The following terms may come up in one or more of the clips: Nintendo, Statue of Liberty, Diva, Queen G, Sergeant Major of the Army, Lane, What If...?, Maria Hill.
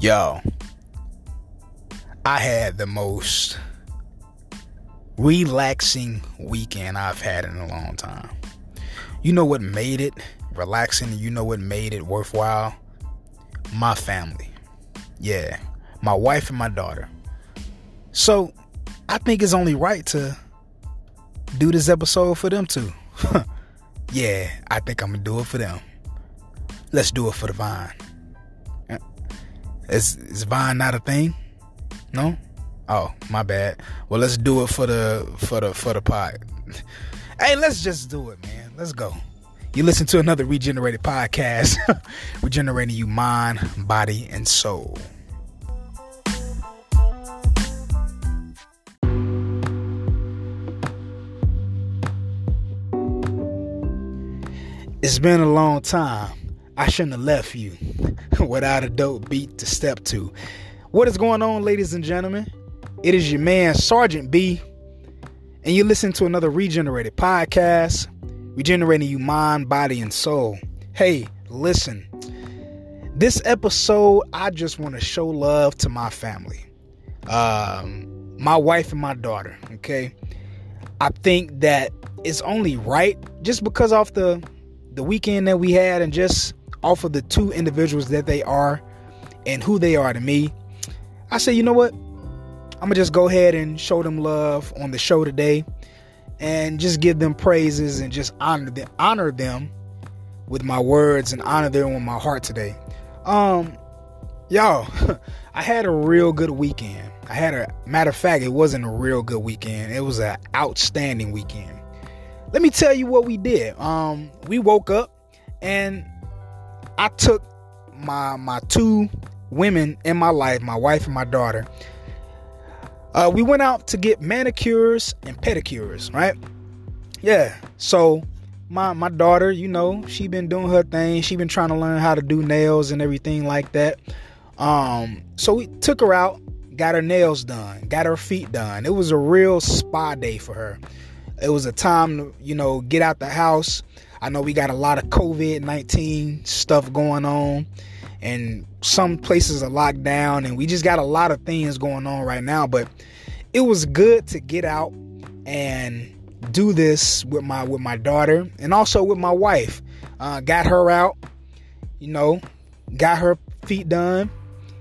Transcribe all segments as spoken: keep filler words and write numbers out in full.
Yo, I had the most relaxing weekend I've had in a long time. You know what made it relaxing? You know what made it worthwhile? My family. Yeah, my wife and my daughter. So I think it's only right to do this episode for them too. Yeah, I think I'm gonna do it for them. Let's do it for the Vine. Is, is Vine not a thing? No? Oh, my bad. Well, let's do it for the for the for the pod. Hey, let's just do it, man. Let's go. You listen to another Regenerated podcast, regenerating you mind, body, and soul. It's been a long time. I shouldn't have left you without a dope beat to step to. What is going on, ladies and gentlemen? It is your man, Sergeant B, and you listen to another Regenerated podcast, regenerating you mind, body, and soul. Hey, listen. This episode, I just want to show love to my family, um, my wife and my daughter, okay? I think that it's only right, just because off the, the weekend that we had and just off of the two individuals that they are and who they are to me, I say, you know what? I'm going to just go ahead and show them love on the show today and just give them praises and just honor them, honor them with my words and honor them with my heart today. Um, y'all, I had a real good weekend. I had a matter of fact, it wasn't a real good weekend. It was an outstanding weekend. Let me tell you what we did. Um, we woke up and I took my my two women in my life, my wife and my daughter. Uh, we went out to get manicures and pedicures, right? Yeah. So my my daughter, you know, she been doing her thing. She been trying to learn how to do nails and everything like that. Um, so we took her out, got her nails done, got her feet done. It was a real spa day for her. It was a time to, you know, get out the house. I know we got a lot of covid nineteen stuff going on and some places are locked down and we just got a lot of things going on right now. But it was good to get out and do this with my with my daughter and also with my wife. Uh, got her out, you know, got her feet done,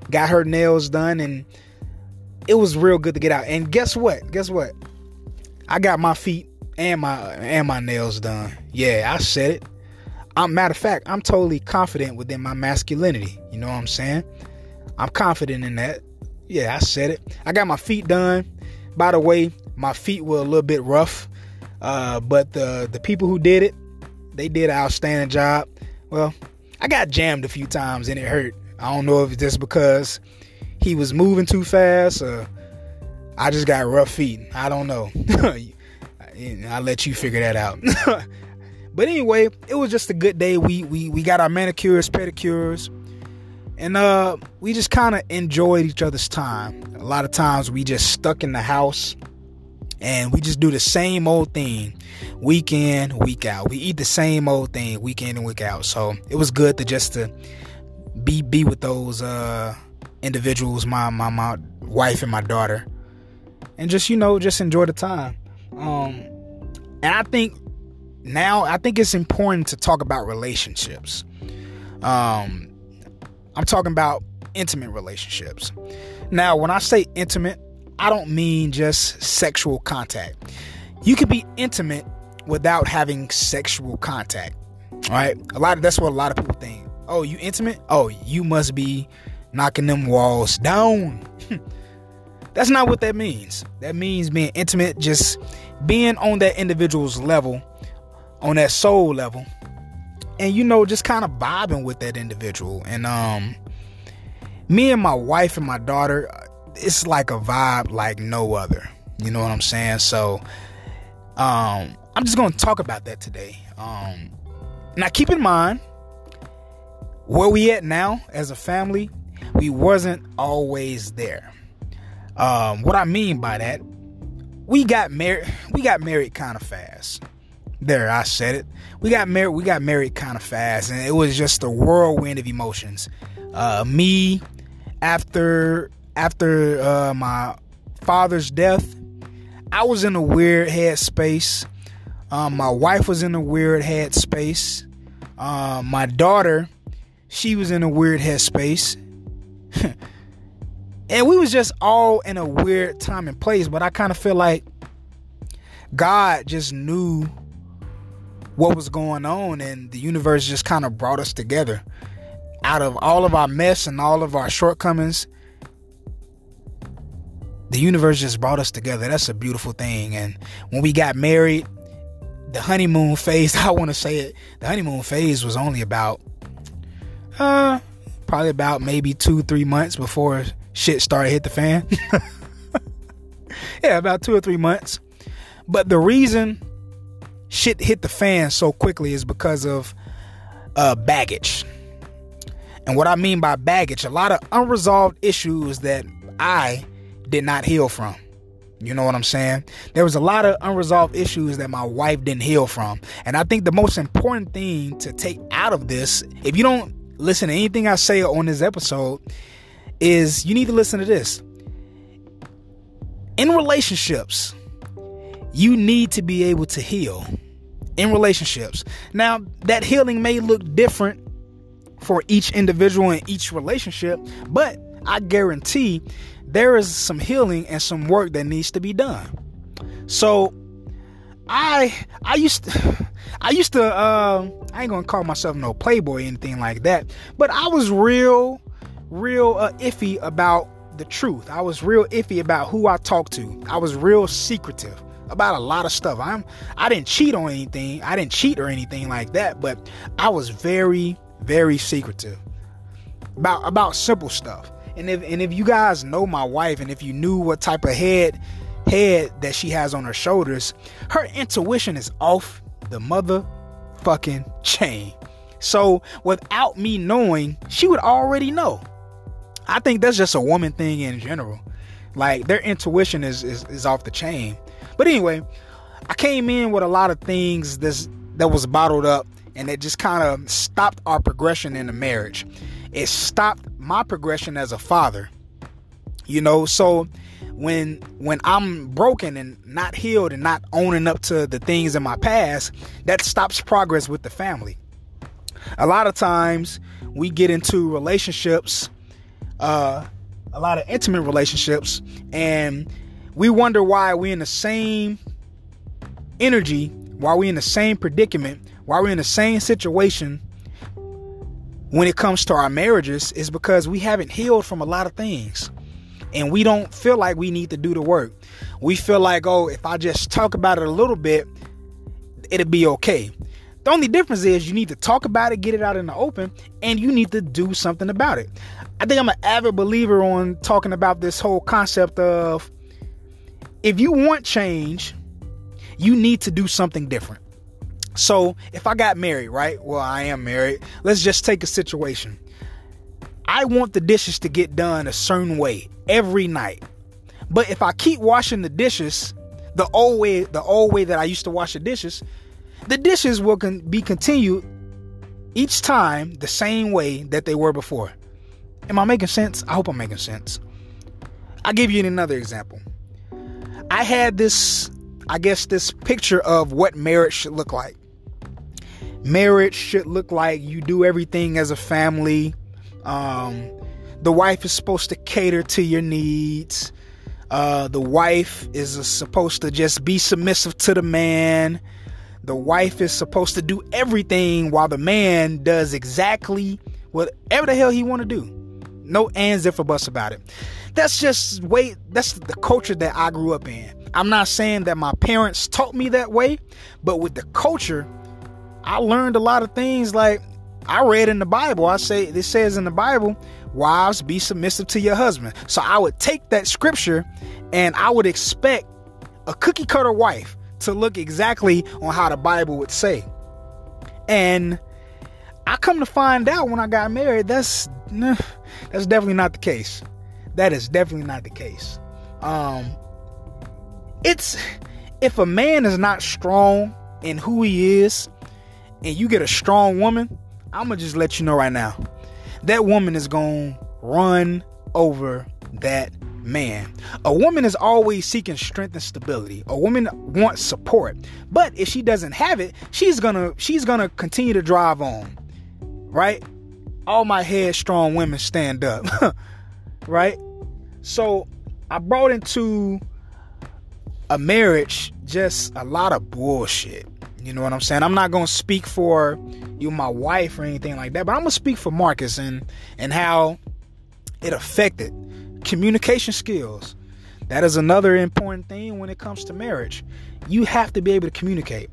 got her nails done. And it was real good to get out. And guess what? Guess what? I got my feet and my and my nails done. Yeah, I said it. I'm, matter of fact, I'm totally confident within my masculinity. You know what I'm saying? I'm confident in that. Yeah, I said it. I got my feet done. By the way, my feet were a little bit rough. Uh, but the, the people who did it, they did an outstanding job. Well, I got jammed a few times and it hurt. I don't know if it's just because he was moving too fast or I just got rough feet. I don't know. I'll let you figure that out. But anyway, it was just a good day. We we we got our manicures, pedicures, and uh, we just kind of enjoyed each other's time. A lot of times we just stuck in the house and we just do the same old thing week in, week out. We eat the same old thing week in and week out. So it was good to just to be be with those uh, individuals, my, my my wife and my daughter. And just, you know, just enjoy the time. Um, and I think now, I think it's important to talk about relationships. Um, I'm talking about intimate relationships. Now, when I say intimate, I don't mean just sexual contact. You can be intimate without having sexual contact. All right. A lot of that's what a lot of people think. Oh, you intimate? Oh, you must be knocking them walls down. That's not what that means. That means being intimate, just being on that individual's level, on that soul level, and, you know, just kind of vibing with that individual. And um, me and my wife and my daughter, it's like a vibe like no other. You know what I'm saying? So um, I'm just going to talk about that today. Um, now, keep in mind, where we at now as a family, we wasn't always there. Um, what I mean by that, we got married, we got married kind of fast. There, I said it. We got married, we got married kind of fast. And it was just a whirlwind of emotions. Uh, me after after uh, my father's death, I was in a weird head space. Um, my wife was in a weird head space. Uh, my daughter, she was in a weird head space. And we was just all in a weird time and place. But I kind of feel like God just knew what was going on, and the universe just kind of brought us together. Out of all of our mess and all of our shortcomings, the universe just brought us together. That's a beautiful thing. And when we got married, the honeymoon phase, I want to say it, the honeymoon phase was only about uh, probably about maybe two, three months before shit started hit the fan. Yeah, about two or three months. But the reason shit hit the fan so quickly is because of uh, baggage. And what I mean by baggage, a lot of unresolved issues that I did not heal from. You know what I'm saying? There was a lot of unresolved issues that my wife didn't heal from. And I think the most important thing to take out of this, if you don't listen to anything I say on this episode, is you need to listen to this. In relationships, you need to be able to heal in relationships. Now, that healing may look different for each individual in each relationship, but I guarantee there is some healing and some work that needs to be done. So I I used to, I used to uh, I ain't gonna call myself no playboy or anything like that, but I was real real uh, iffy about the truth. I was real iffy about who I talked to. I was real secretive about a lot of stuff. I'm I didn't cheat on anything. I didn't cheat or anything like that, but I was very very secretive about about simple stuff. And if and if you guys know my wife, and if you knew what type of head head that she has on her shoulders, her intuition is off the motherfucking chain. So without me knowing, she would already know. I think that's just a woman thing in general. Like, their intuition is is, is off the chain. But anyway, I came in with a lot of things that's, that was bottled up, and it just kind of stopped our progression in the marriage. It stopped my progression as a father. You know, so when when I'm broken and not healed and not owning up to the things in my past, that stops progress with the family. A lot of times we get into relationships, uh, a lot of intimate relationships, and we wonder why we're in the same energy, why we're in the same predicament, why we're in the same situation when it comes to our marriages, is because we haven't healed from a lot of things, and we don't feel like we need to do the work. We feel like, oh, if I just talk about it a little bit, it'll be okay. The only difference is you need to talk about it, get it out in the open, and you need to do something about it. I think I'm an avid believer on talking about this whole concept of, if you want change, you need to do something different. So if I got married, right? Well, I am married. Let's just take a situation. I want the dishes to get done a certain way every night. But if I keep washing the dishes the old way, the old way that I used to wash the dishes, the dishes will con- be continued each time the same way that they were before. Am I making sense? I hope I'm making sense. I'll give you another example. I had this, I guess, this picture of what marriage should look like. Marriage should look like you do everything as a family. Um, the wife is supposed to cater to your needs. Uh, the wife is supposed to just be submissive to the man. The wife is supposed to do everything while the man does exactly whatever the hell he want to do. No ands, ifs, or buts about it. That's just way, that's the culture that I grew up in. I'm not saying that my parents taught me that way, but with the culture, I learned a lot of things. Like, I read in the Bible, I say, it says in the Bible, wives, be submissive to your husband. So I would take that scripture, and I would expect a cookie cutter wife to look exactly on how the Bible would say. And I come to find out when I got married, that's nah, that's definitely not the case. That is definitely not the case. Um, it's if a man is not strong in who he is, and you get a strong woman, I'm gonna just let you know right now, that woman is gonna run over that man. A woman is always seeking strength and stability. A woman wants support, but if she doesn't have it, she's gonna she's gonna continue to drive on, right? All my headstrong women stand up, right? So I brought into a marriage just a lot of bullshit. You know what I'm saying? I'm not gonna speak for you, my wife, or anything like that, but I'm gonna speak for Marcus and and how it affected communication skills. That is another important thing when it comes to marriage. You have to be able to communicate.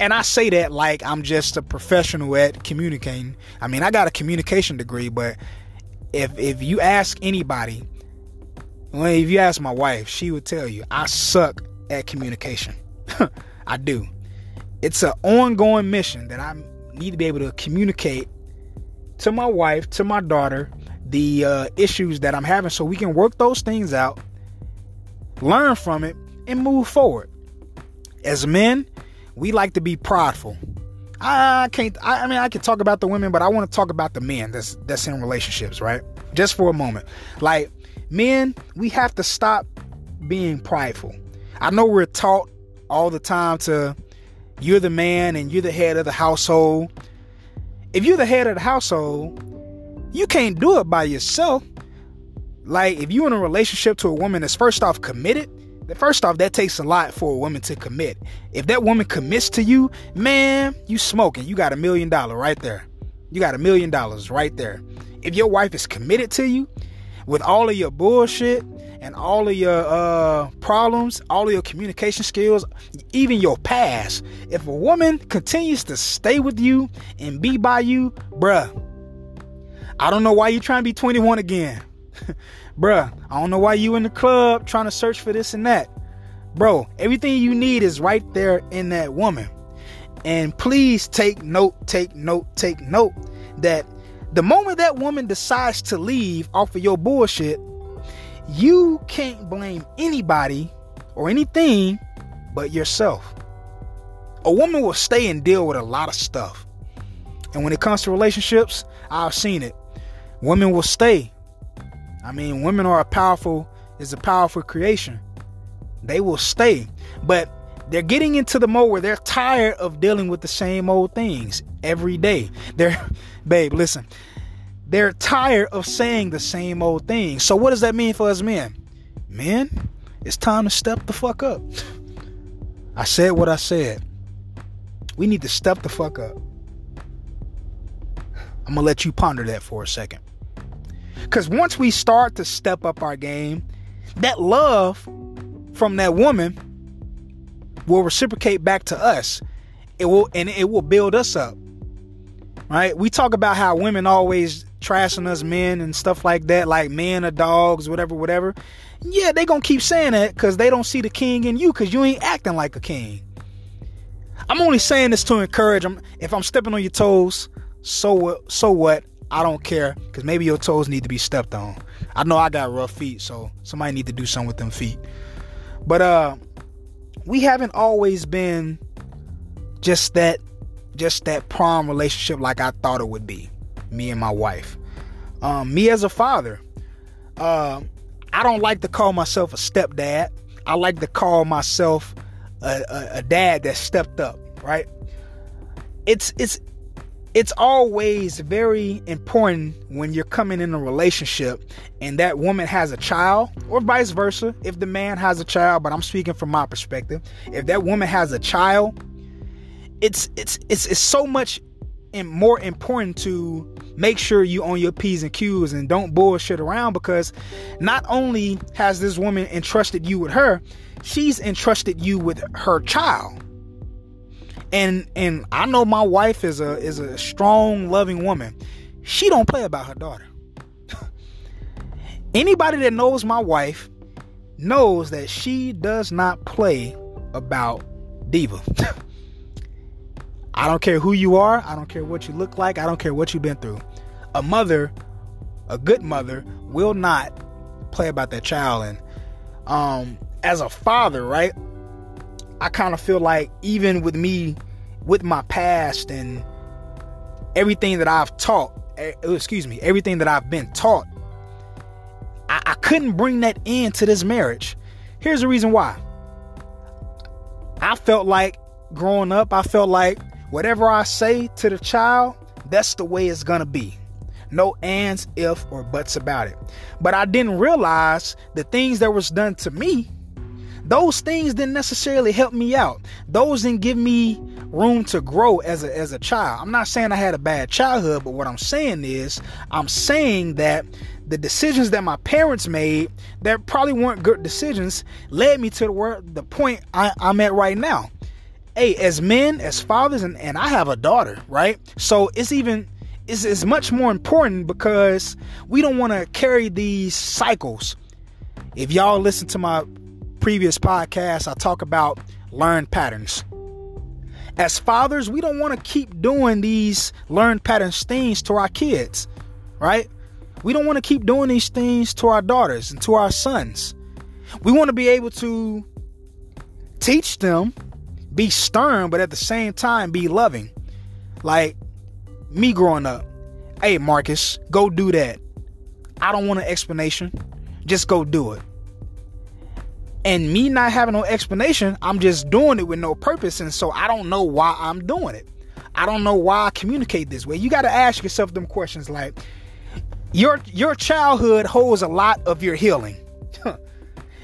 And I say that like I'm just a professional at communicating. I mean, I got a communication degree, but if if you ask anybody, well, if you ask my wife, she would tell you I suck at communication. I do. It's an ongoing mission that I need to be able to communicate to my wife, to my daughter, the uh, issues that I'm having, so we can work those things out, learn from it, and move forward. As men, we like to be prideful. I can't, I, I mean, I can talk about the women, but I want to talk about the men that's, that's in relationships, right? Just for a moment. Like, men, we have to stop being prideful. I know we're taught all the time to, you're the man and you're the head of the household. If you're the head of the household, you can't do it by yourself. Like, if you're in a relationship to a woman that's first off committed, first off, that takes a lot for a woman to commit. If that woman commits to you, man, you smoking. You got a million dollar right there. You got a million dollars right there. If your wife is committed to you with all of your bullshit and all of your uh, problems, all of your communication skills, even your past, if a woman continues to stay with you and be by you, bruh, I don't know why you trying to be twenty-one again. Bruh, I don't know why you in the club trying to search for this and that. Bro, everything you need is right there in that woman. And please take note, take note, take note that the moment that woman decides to leave off of your bullshit, you can't blame anybody or anything but yourself. A woman will stay and deal with a lot of stuff. And when it comes to relationships, I've seen it. Women will stay. I mean, women are a powerful, is a powerful creation. They will stay. But they're getting into the mode where they're tired of dealing with the same old things every day. They're, babe, listen, they're tired of saying the same old things. So what does that mean for us men? Men, it's time to step the fuck up. I said what I said. We need to step the fuck up. I'm gonna let you ponder that for a second. Because once we start to step up our game, that love from that woman will reciprocate back to us. It will, and it will build us up, right? We talk about how women always trashing us men and stuff like that, like men are dogs, whatever, whatever. Yeah, they gonna keep saying that because they don't see the king in you because you ain't acting like a king. I'm only saying this to encourage them. If I'm stepping on your toes, so what? So what? I don't care, because maybe your toes need to be stepped on. I know I got rough feet, so somebody need to do something with them feet. But uh, we haven't always been just that, just that prime relationship like I thought it would be, me and my wife. Um, me as a father, uh, I don't like to call myself a stepdad. I like to call myself a, a, a dad that stepped up, right? It's it's. It's always very important when you're coming in a relationship and that woman has a child, or vice versa, if the man has a child, but I'm speaking from my perspective. If that woman has a child, it's it's it's, it's so much more important to make sure you own your P's and Q's and don't bullshit around, because not only has this woman entrusted you with her, she's entrusted you with her child. And and I know my wife is a is a strong, loving woman. She don't play about her daughter. Anybody that knows my wife knows that she does not play about Diva. I don't care who you are. I don't care what you look like. I don't care what you've been through. A mother, a good mother, will not play about that child. And um, as a father, right? I kind of feel like even with me, with my past and everything that I've taught, excuse me, everything that I've been taught, I, I couldn't bring that end to this marriage. Here's the reason why. I felt like growing up, I felt like whatever I say to the child, that's the way it's going to be. No ands, if, or buts about it. But I didn't realize the things that was done to me, those things didn't necessarily help me out. Those didn't give me room to grow as a, as a child. I'm not saying I had a bad childhood, but what I'm saying is, I'm saying that the decisions that my parents made that probably weren't good decisions led me to the, where, the point I, I'm at right now. Hey, as men, as fathers, and, and I have a daughter, right? So it's even... It's, it's much more important because we don't want to carry these cycles. If y'all listen to my previous podcast, I talk about learned patterns. As fathers, we don't want to keep doing these learned patterns things to our kids, right? We don't want to keep doing these things to our daughters and to our sons. We want to be able to teach them, be stern, but at the same time, be loving. Like, me growing up, hey Marcus, go do that. I don't want an explanation. Just go do it. And me not having no explanation, I'm just doing it with no purpose. And so I don't know why I'm doing it. I don't know why I communicate this way. You got to ask yourself them questions like, your your childhood holds a lot of your healing.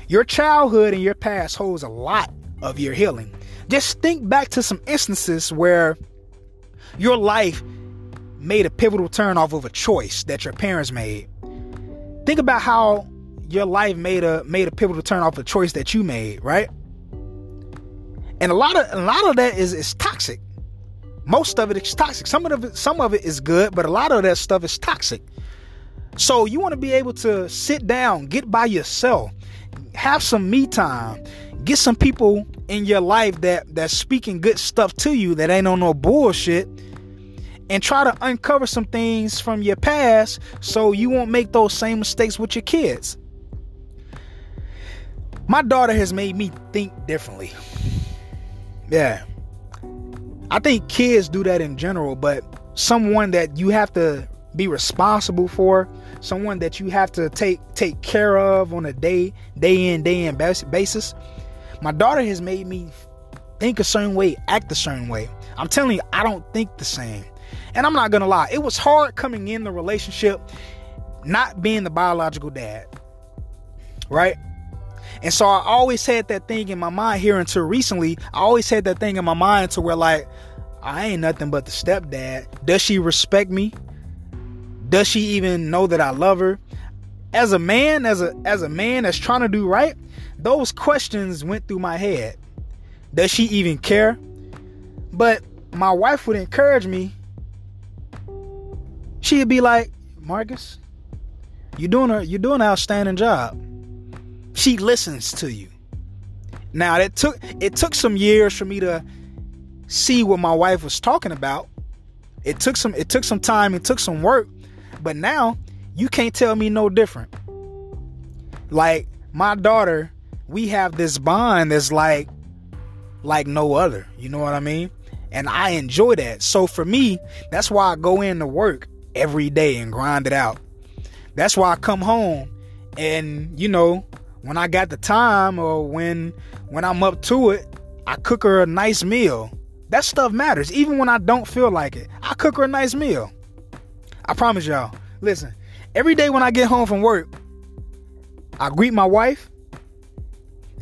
Your childhood and your past holds a lot of your healing. Just think back to some instances where your life made a pivotal turn off of a choice that your parents made. Think about how your life made a made a pivotal turn off a choice that you made, right? And a lot of a lot of that is is toxic. Most of it is toxic. Some of it, some of it is good, but a lot of that stuff is toxic. So you want to be able to sit down, get by yourself, have some me time, get some people in your life that that's speaking good stuff to you that ain't on no bullshit. And try to uncover some things from your past so you won't make those same mistakes with your kids. My daughter has made me think differently. Yeah. I think kids do that in general, but someone that you have to be responsible for, someone that you have to take take care of on a day, day in, day in basis. My daughter has made me think a certain way, act a certain way. I'm telling you, I don't think the same. And I'm not going to lie, it was hard coming in the relationship, not being the biological dad, right? And so I always had that thing in my mind here until recently. I always had that thing in my mind to where like, I ain't nothing but the stepdad. Does she respect me? Does she even know that I love her? As a man, as a as a man that's trying to do right, those questions went through my head. Does she even care? But my wife would encourage me. She'd be like, Marcus, you're doing a, you're doing an outstanding job. She listens to you. Now, it took it took some years for me to see what my wife was talking about. It took some it took some time. It took some work. But now you can't tell me no different. Like my daughter, we have this bond that's like like no other. You know what I mean? And I enjoy that. So for me, that's why I go into work every day and grind it out. That's why I come home and, you know, when I got the time or when when I'm up to it, I cook her a nice meal. That stuff matters. Even when I don't feel like it, I cook her a nice meal. I promise y'all. Listen, every day when I get home from work, I greet my wife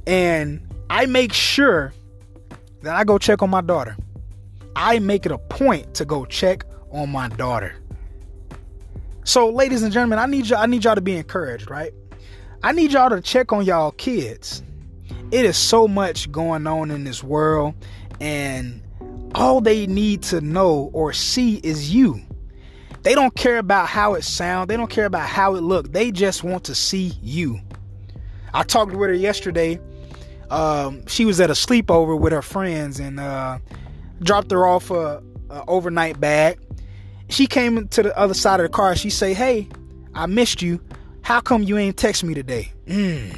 and I make sure that I go check on my daughter. I make it a point to go check on my daughter. So, ladies and gentlemen, I need y'all, I need y'all to be encouraged, right? I need y'all to check on y'all kids. It is so much going on in this world, and all they need to know or see is you. They don't care about how it sounds. They don't care about how it looks. They just want to see you. I talked with her yesterday. Um, she was at a sleepover with her friends, and uh, dropped her off a, a overnight bag. She came to the other side of the car. She say, "Hey, I missed you. How come you ain't text me today?" Mm.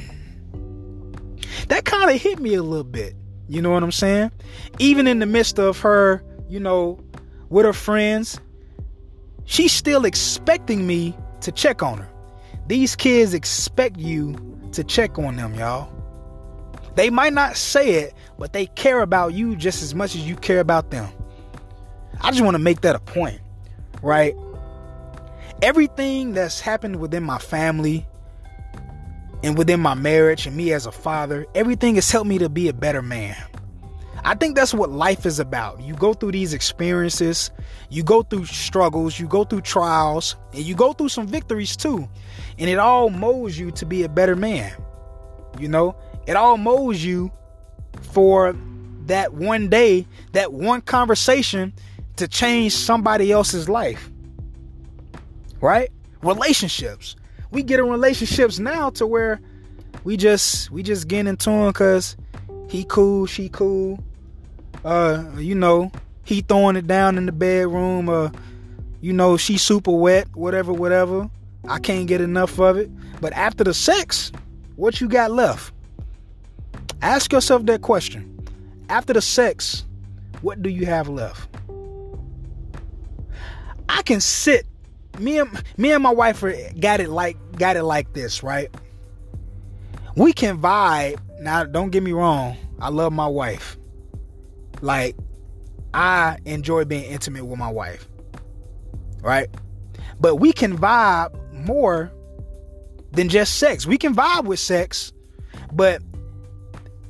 That kind of hit me a little bit. You know what I'm saying? Even in the midst of her, you know, with her friends, she's still expecting me to check on her. These kids expect you to check on them, y'all. They might not say it, but they care about you just as much as you care about them. I just want to make that a point, right? Everything that's happened within my family and within my marriage and me as a father, everything has helped me to be a better man. I think that's what life is about. You go through these experiences, you go through struggles, you go through trials, and you go through some victories too. And it all molds you to be a better man. You know, it all molds you for that one day, that one conversation to change somebody else's life. Right? Relationships. We get in relationships now to where we just we just getting in tune because he cool, she cool. Uh, you know, he throwing it down in the bedroom. Uh, you know, she super wet, whatever, whatever. I can't get enough of it. But after the sex, what you got left? Ask yourself that question. After the sex, what do you have left? I can sit. Me and me and my wife are, got it like got it like this, right? We can vibe. Now, don't get me wrong. I love my wife. Like, I enjoy being intimate with my wife, right? But we can vibe more than just sex. We can vibe with sex, but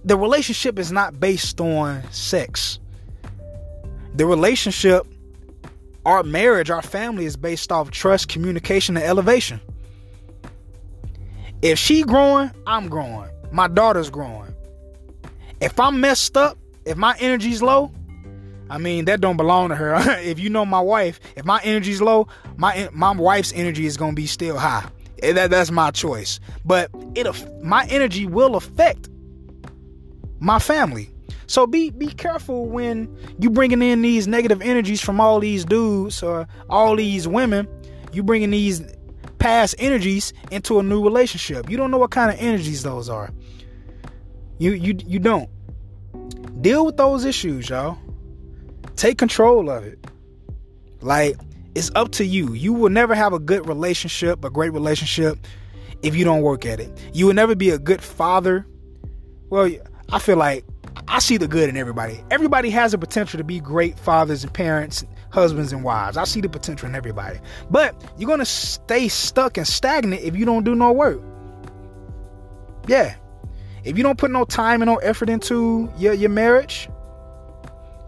the relationship is not based on sex. The relationship, our marriage, our family is based off trust, communication, and elevation. If she growing, I'm growing. My daughter's growing. If I'm messed up, if my energy's low, I mean, that don't belong to her. If you know my wife, if my energy's low, my my wife's energy is going to be still high. That, that's my choice. But it my energy will affect my family. So be be careful when you bringing in these negative energies from all these dudes or all these women. You bringing these past energies into a new relationship. You don't know what kind of energies those are. You you you don't. Deal with those issues, y'all. Take control of it. Like, it's up to you. You will never have a good relationship, a great relationship, if you don't work at it. You will never be a good father. Well, I feel like I see the good in everybody. Everybody has the potential to be great fathers and parents, husbands and wives. I see the potential in everybody. But you're going to stay stuck and stagnant if you don't do no work. Yeah. If you don't put no time and no effort into your, your marriage,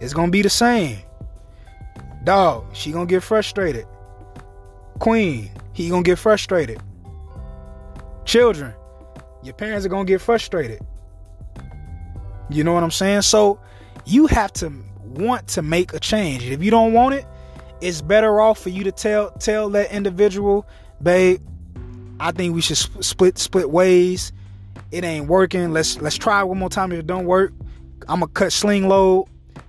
it's going to be the same. Dog, she going to get frustrated. Queen, he going to get frustrated. Children, your parents are going to get frustrated. You know what I'm saying? So you have to want to make a change. If you don't want it, it's better off for you to tell tell that individual, babe, I think we should sp- split split ways. It ain't working. Let's let's try one more time. If it don't work, I'm gonna cut sling load.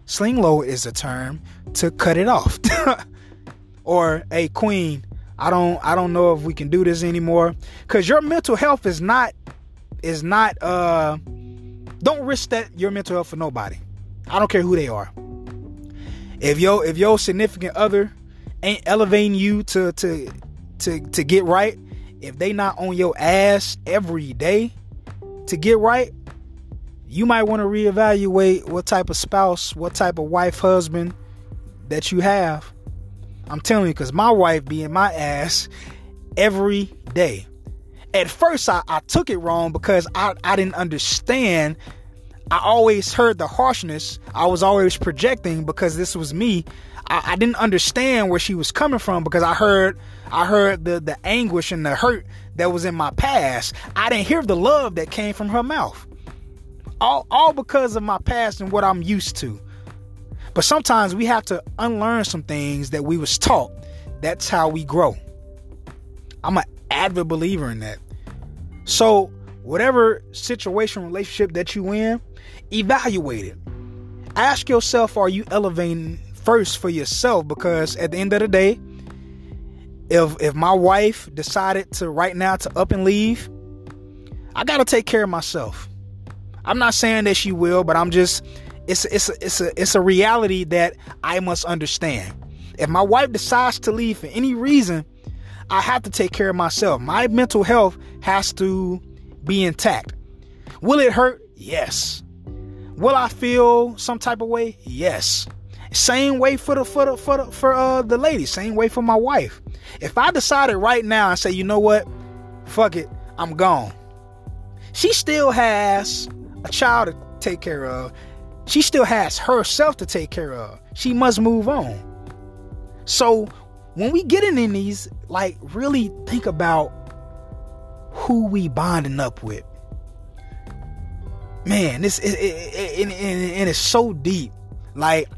Sling load is a term to cut it off. Or, hey, Queen, I don't I don't know if we can do this anymore. Cause your mental health is not is not uh don't risk that your mental health for nobody. I don't care who they are. If your if your significant other ain't elevating you to to to to get right, if they not on your ass every day to get right, you might want to reevaluate what type of spouse, what type of wife, husband that you have. I'm telling you, because my wife be in my ass every day. At first, I, I took it wrong because I, I didn't understand. I always heard the harshness. I was always projecting because this was me. I, I didn't understand where she was coming from because I heard I heard the, the anguish and the hurt that was in my past. I didn't hear the love that came from her mouth. All, all because of my past and what I'm used to. But sometimes we have to unlearn some things that we was taught. That's how we grow. I'm an avid believer in that. So whatever situation, relationship that you in, evaluate it. Ask yourself, are you elevating first for yourself? Because at the end of the day, if if my wife decided to right now to up and leave, I gotta take care of myself. I'm not saying that she will, but I'm just it's it's a, it's a it's a reality that I must understand. If my wife decides to leave for any reason, I have to take care of myself. My mental health has to be intact. Will it hurt? Yes. Will I feel some type of way? Yes. Same way for the for the for the, for uh, the lady. Same way for my wife. If I decided right now and say, you know what, fuck it, I'm gone. She still has a child to take care of. She still has herself to take care of. She must move on. So when we get in these, like, really think about who we bonding up with. Man, this it, it, it, and, and, and it's so deep. Like,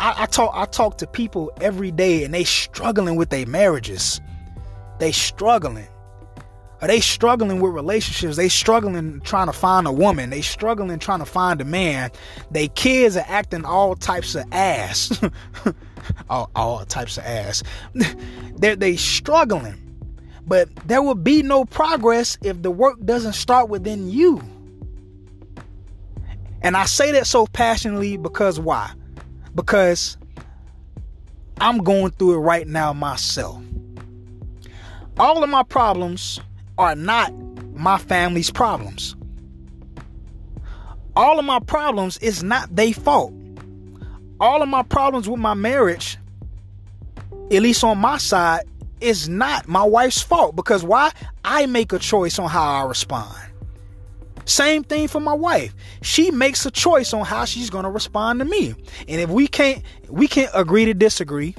I, I talk, I talk to people every day, and they struggling with their marriages. They struggling. Are they struggling with relationships? They struggling trying to find a woman. They struggling trying to find a man. They kids are acting all types of ass. all, all types of ass. they they struggling. But there will be no progress if the work doesn't start within you. And I say that so passionately because why? Because I'm going through it right now myself. All of my problems are not my family's problems. All of my problems is not their fault. All of my problems with my marriage, at least on my side, is not my wife's fault. Because why? I make a choice on how I respond. Same thing for my wife. She makes a choice on how she's going to respond to me. And if we can't, we can't agree to disagree.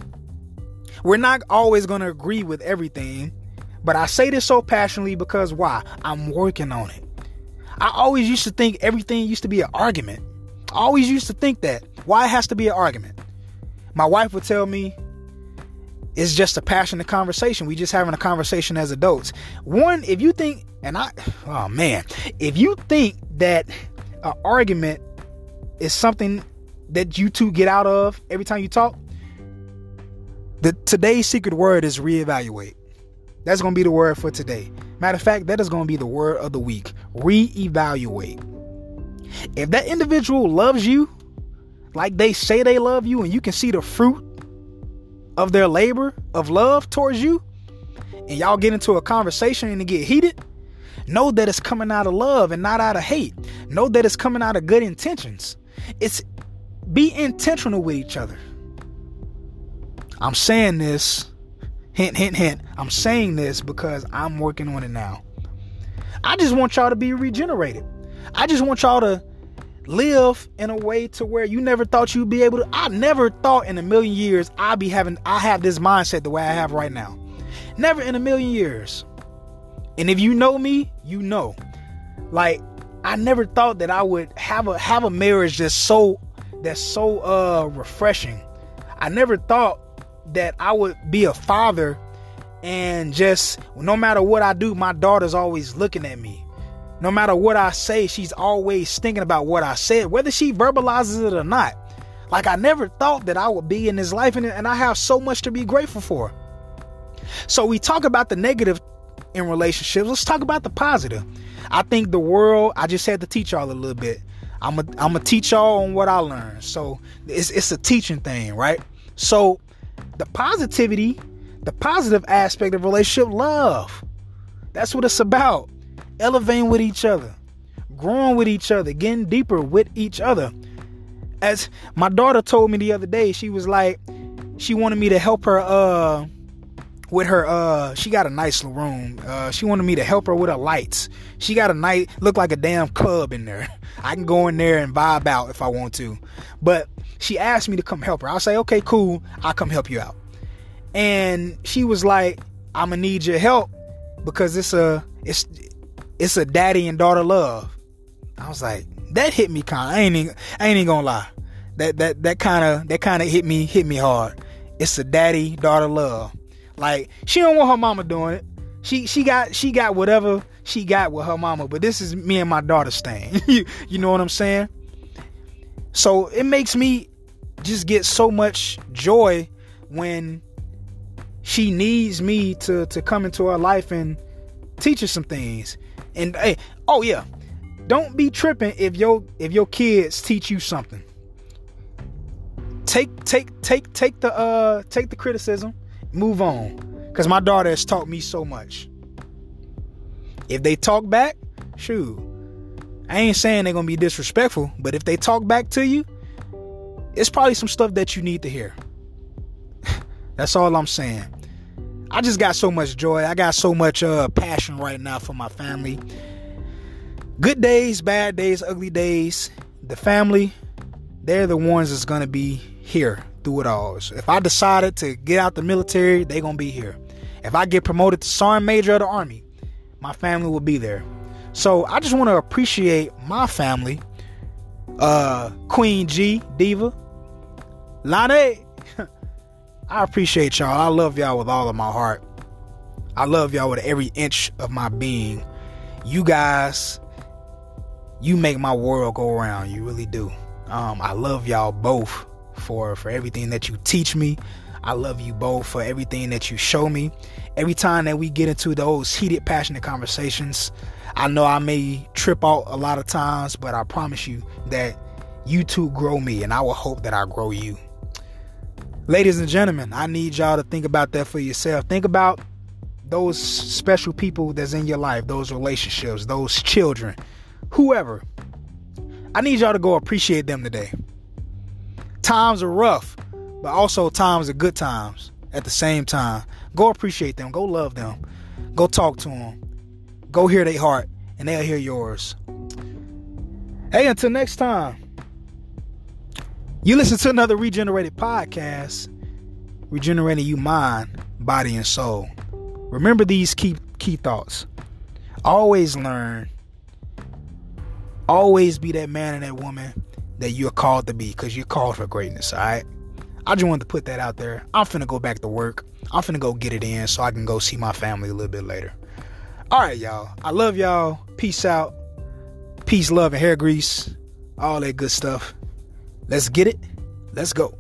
We're not always going to agree with everything. But I say this so passionately because why? I'm working on it. I always used to think everything used to be an argument. I always used to think that. Why it has to be an argument? My wife would tell me, it's just a passionate conversation. We just having a conversation as adults. One, if you think, and I, oh man, if you think that an argument is something that you two get out of every time you talk, the today's secret word is reevaluate. That's going to be the word for today. Matter of fact, that is going to be the word of the week. Reevaluate. If that individual loves you like they say they love you, and you can see the fruit of their labor of love towards you, and y'all get into a conversation and get heated, know that it's coming out of love and not out of hate. Know that it's coming out of good intentions. It's be intentional with each other. I'm saying this. Hint, hint, hint. I'm saying this because I'm working on it now. I just want y'all to be regenerated. I just want y'all to live in a way to where you never thought you'd be able to. I never thought in a million years I'd be having, I have this mindset the way I have right now. Never in a million years. And if you know me, you know. Like, I never thought that I would have a have a marriage that's so that's so uh refreshing. I never thought that I would be a father and just no matter what I do, my daughter's always looking at me. No matter what I say, she's always thinking about what I said, whether she verbalizes it or not. Like, I never thought that I would be in this life, and, and I have so much to be grateful for. So we talk about the negative in relationships. Let's talk about the positive. I think the world, I just had to teach y'all a little bit. I'm a, I'm a teach y'all on what I learned. So it's, it's a teaching thing, right? So the positivity, the positive aspect of relationship, love. That's what it's about. Elevating with each other, growing with each other, getting deeper with each other. As my daughter told me the other day, she was like, she wanted me to help her uh, with her, uh, she got a nice little room. Uh, she wanted me to help her with her lights. She got a nice, look like a damn club in there. I can go in there and vibe out if I want to. But she asked me to come help her. I'll say, okay, cool. I'll come help you out. And she was like, I'm gonna need your help because it's a, it's, it's a daddy and daughter love. I was like, that hit me kind of, I ain't even, I ain't even gonna lie. That, that, that kind of, that kind of hit me, hit me hard. It's a daddy daughter love. Like, she don't want her mama doing it. She, she got, she got whatever she got with her mama, but this is me and my daughter's thing. you, you know what I'm saying? So it makes me just get so much joy when she needs me to, to come into her life and teach her some things. And hey, oh yeah, don't be tripping if your if your kids teach you something. Take take take take the uh take the criticism, move on. Because my daughter has taught me so much. If they talk back, shoot, I ain't saying they're going to be disrespectful, but if they talk back to you, it's probably some stuff that you need to hear. That's all I'm saying. I just got so much joy. I got so much uh, passion right now for my family. Good days, bad days, ugly days. The family, they're the ones that's going to be here through it all. So if I decided to get out the military, they're going to be here. If I get promoted to Sergeant Major of the Army, my family will be there. So I just want to appreciate my family. Uh, Queen G, Diva, Lane. I appreciate y'all. I love y'all with all of my heart. I love y'all with every inch of my being. You guys, you make my world go around. You really do. Um, I love y'all both for, for everything that you teach me. I love you both for everything that you show me. Every time that we get into those heated, passionate conversations, I know I may trip out a lot of times, but I promise you that you two grow me, and I will hope that I grow you. Ladies and gentlemen, I need y'all to think about that for yourself. Think about those special people that's in your life, those relationships, those children, whoever. I need y'all to go appreciate them today. Times are rough, but also times are good times at the same time. Go appreciate them. Go love them. Go talk to them. Go hear their heart, and they'll hear yours. Hey, until next time. You listen to another Regenerated podcast, regenerating you mind, body, and soul. Remember these key key thoughts. Always learn. Always be that man and that woman that you're called to be, because you're called for greatness, all right? I just wanted to put that out there. I'm finna go back to work. I'm finna go get it in so I can go see my family a little bit later. All right, y'all. I love y'all. Peace out. Peace, love, and hair grease. All that good stuff. Let's get it. Let's go.